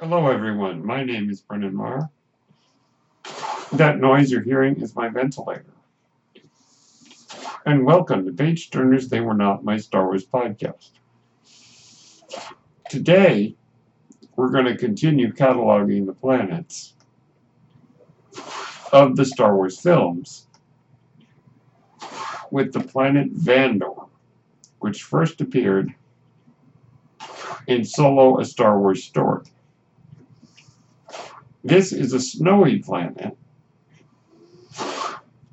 Hello, everyone. My name is Brennan Maher. That noise you're hearing is my ventilator. And welcome to Page Turners, They Were Not My Star Wars Podcast. Today, we're going to continue cataloging the planets of the Star Wars films with the planet Vandor, which first appeared in Solo, A Star Wars Story. This is a snowy planet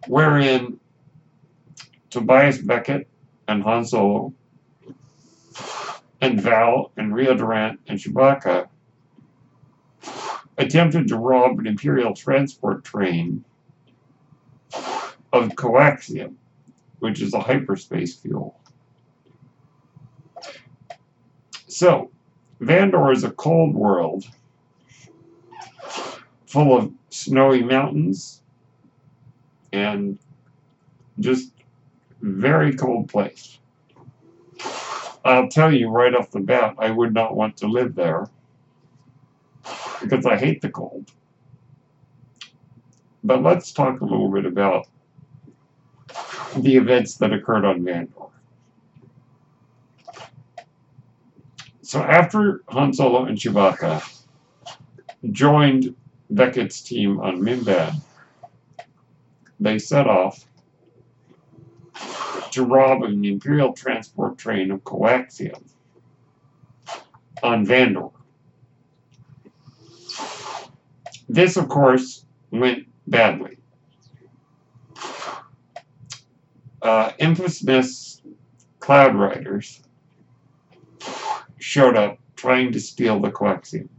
wherein Tobias Beckett and Han Solo and Val and Rio Durant and Chewbacca attempted to rob an Imperial transport train of coaxium, which is a hyperspace fuel. So, Vandor is a cold world full of snowy mountains and just very cold place. I'll tell you right off the bat, I would not want to live there because I hate the cold. But let's talk a little bit about the events that occurred on Vandor. So after Han Solo and Chewbacca joined Beckett's team on Mimban, they set off to rob an Imperial transport train of coaxium on Vandor. This, of course, went badly. Enfys Nest Cloud Riders showed up trying to steal the coaxium,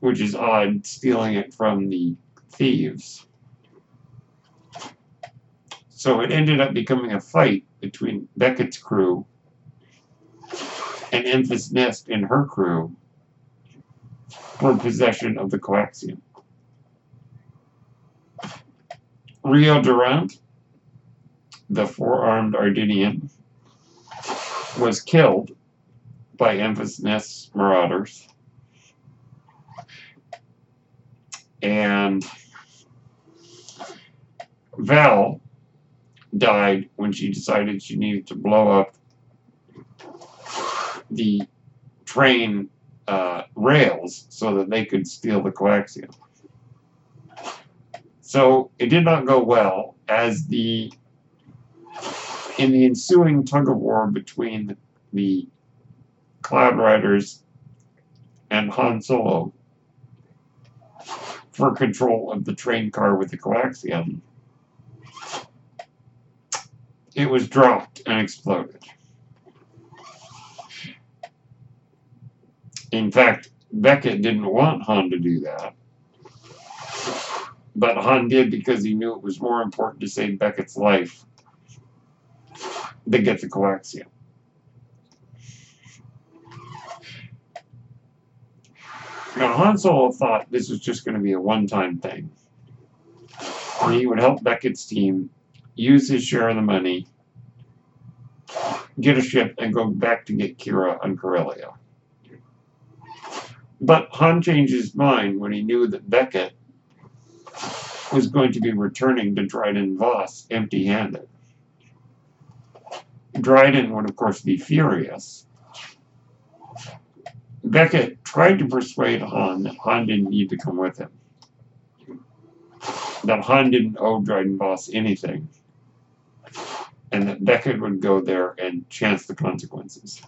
which is odd, stealing it from the thieves. So it ended up becoming a fight between Beckett's crew and Enfys Nest and her crew for possession of the coaxium. Rio Durant, the four-armed Ardinian, was killed by Enfys Nest's marauders, and Val died when she decided she needed to blow up the train rails so that they could steal the coaxium. So it did not go well, as in the ensuing tug-of-war between the Cloud Riders and Han Solo for control of the train car with the coaxium, it was dropped and exploded. In fact, Beckett didn't want Han to do that, but Han did because he knew it was more important to save Beckett's life than get the coaxium. Now, Han Solo thought this was just going to be a one-time thing, where he would help Beckett's team use his share of the money, get a ship, and go back to get Qi'ra on Corellia. But Han changed his mind when he knew that Beckett was going to be returning to Dryden Vos empty-handed. Dryden would, of course, be furious. Beckett tried to persuade Han that Han didn't need to come with him, that Han didn't owe Dryden Vos anything, and that Beckett would go there and chance the consequences.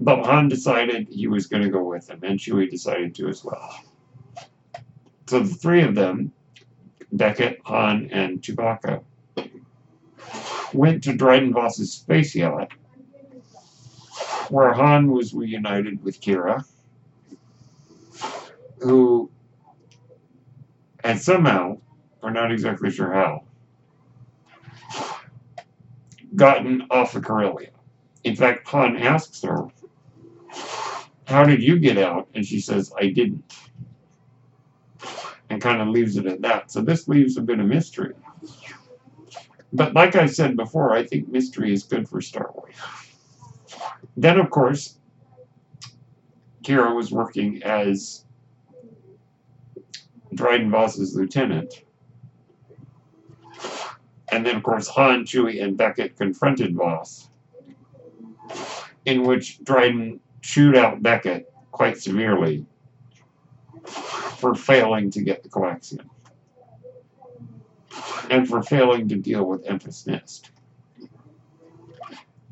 But Han decided he was going to go with him, and Chewie decided to as well. So the three of them, Beckett, Han, and Chewbacca, went to Dryden Vos's space yacht, where Han was reunited with Qi'ra, who, and somehow, we're not exactly sure how, gotten off of Corellia. In fact, Han asks her, "How did you get out?" And she says, "I didn't," and kind of leaves it at that. So this leaves a bit of mystery. But like I said before, I think mystery is good for Star Wars. Then, of course, Qi'ra was working as Dryden Vos' lieutenant. And then, of course, Han, Chewie, and Beckett confronted Vos, in which Dryden chewed out Beckett quite severely for failing to get the coaxium and for failing to deal with Enfys Nest.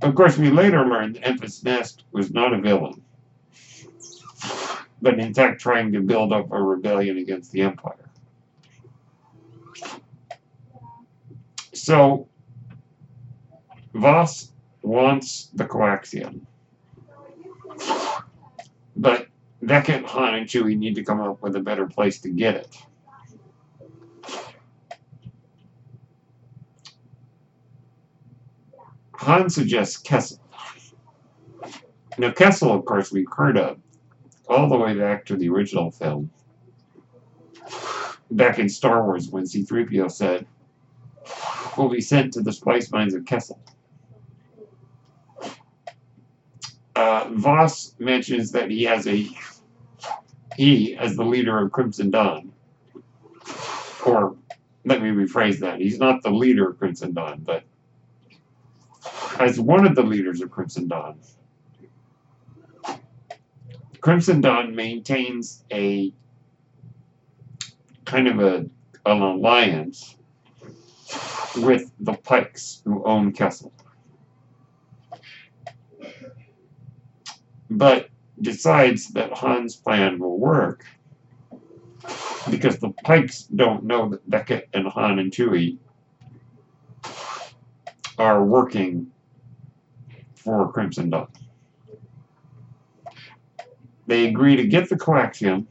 Of course, we later learned that Enfys Nest was not a villain, but in fact trying to build up a rebellion against the Empire. So, Vos wants the coaxium, but Beckett, Han, and Chewie need to come up with a better place to get it. Han suggests Kessel. Now, Kessel, of course, we've heard of all the way back to the original film. Back in Star Wars, when C-3PO said, "We'll be sent to the spice mines of Kessel." Vos mentions that he, as the leader of Crimson Dawn, or let me rephrase that, he's not the leader of Crimson Dawn, but as one of the leaders of Crimson Dawn, Crimson Dawn maintains a kind of an alliance with the Pykes, who own Kessel, but decides that Han's plan will work because the Pykes don't know that Beckett and Han and Chewie are working for Crimson Dawn. They agree to get the coaxium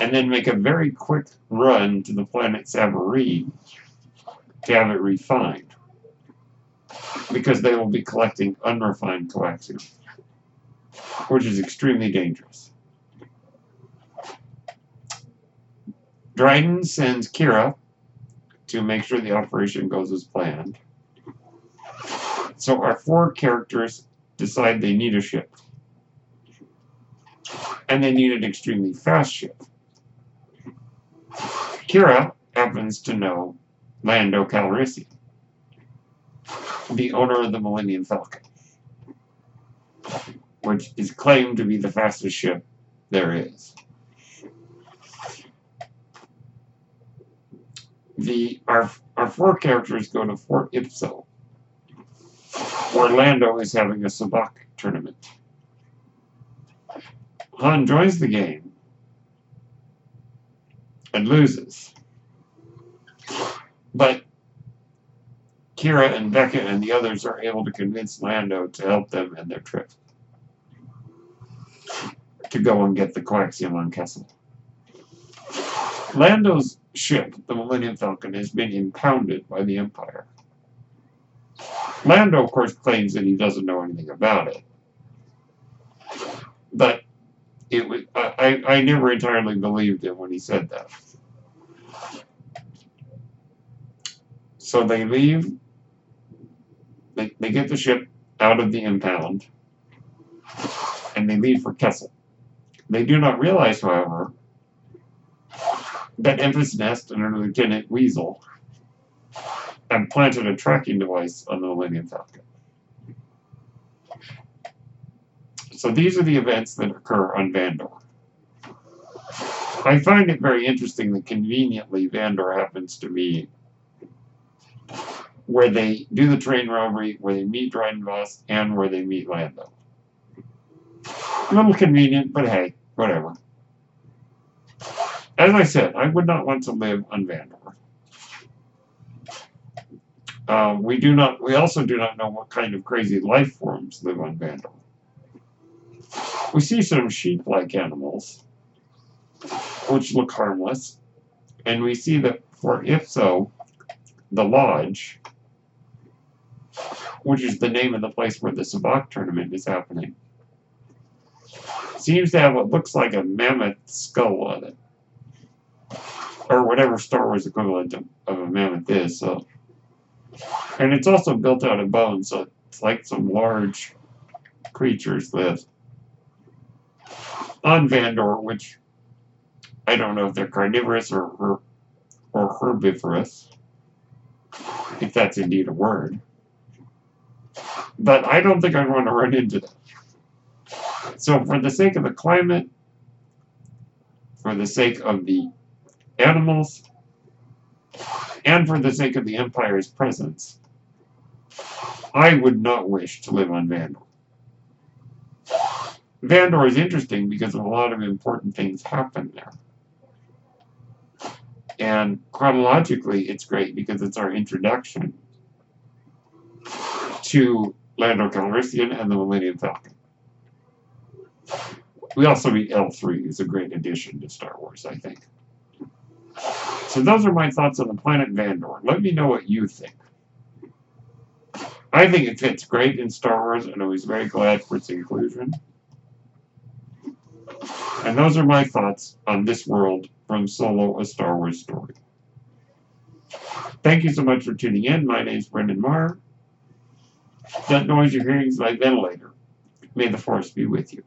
and then make a very quick run to the planet Savareen to have it refined, because they will be collecting unrefined coaxium, which is extremely dangerous. Dryden sends Qi'ra to make sure the operation goes as planned. So our four characters decide they need a ship, and they need an extremely fast ship. Qi'ra happens to know Lando Calrissian, the owner of the Millennium Falcon, which is claimed to be the fastest ship there is. Our four characters go to Fort Ipsil, where Lando is having a sabacc tournament. Han joins the game and loses, but Qi'ra and Beckett and the others are able to convince Lando to help them in their trip to go and get the coaxium on Kessel. Lando's ship, the Millennium Falcon, has been impounded by the Empire. Lando, of course, claims that he doesn't know anything about it, but it was, I never entirely believed him when he said that. So they leave, they get the ship out of the impound, and they leave for Kessel. They do not realize, however, that Enfys Nest and her lieutenant Weasel have planted a tracking device on the Millennium Falcon. So these are the events that occur on Vandor. I find it very interesting that conveniently Vandor happens to be where they do the train robbery, where they meet Dryden Vos, and where they meet Lando. A little convenient, but hey, whatever. As I said, I would not want to live on Vandor. We also do not know what kind of crazy life forms live on Vandor. We see some sheep-like animals, which look harmless, and we see that for Ipso, the lodge, which is the name of the place where the sabacc tournament is happening, seems to have what looks like a mammoth skull on it, or whatever Star Wars equivalent of a mammoth is. So, and it's also built out of bone, so it's like some large creatures live. on Vandor, which I don't know if they're carnivorous or herbivorous, if that's indeed a word. But I don't think I'd want to run into that. So for the sake of the climate, for the sake of the animals, and for the sake of the Empire's presence, I would not wish to live on Vandor. Vandor is interesting because a lot of important things happen there. And chronologically, it's great because it's our introduction to Lando Calrissian and the Millennium Falcon. We also meet L3, who's a great addition to Star Wars, I think. So those are my thoughts on the planet Vandor. Let me know what you think. I think it fits great in Star Wars, and I was very glad for its inclusion. And those are my thoughts on this world from Solo, A Star Wars Story. Thank you so much for tuning in. My name is Brennan Maher. That noise you're hearing is my ventilator. May the Force be with you.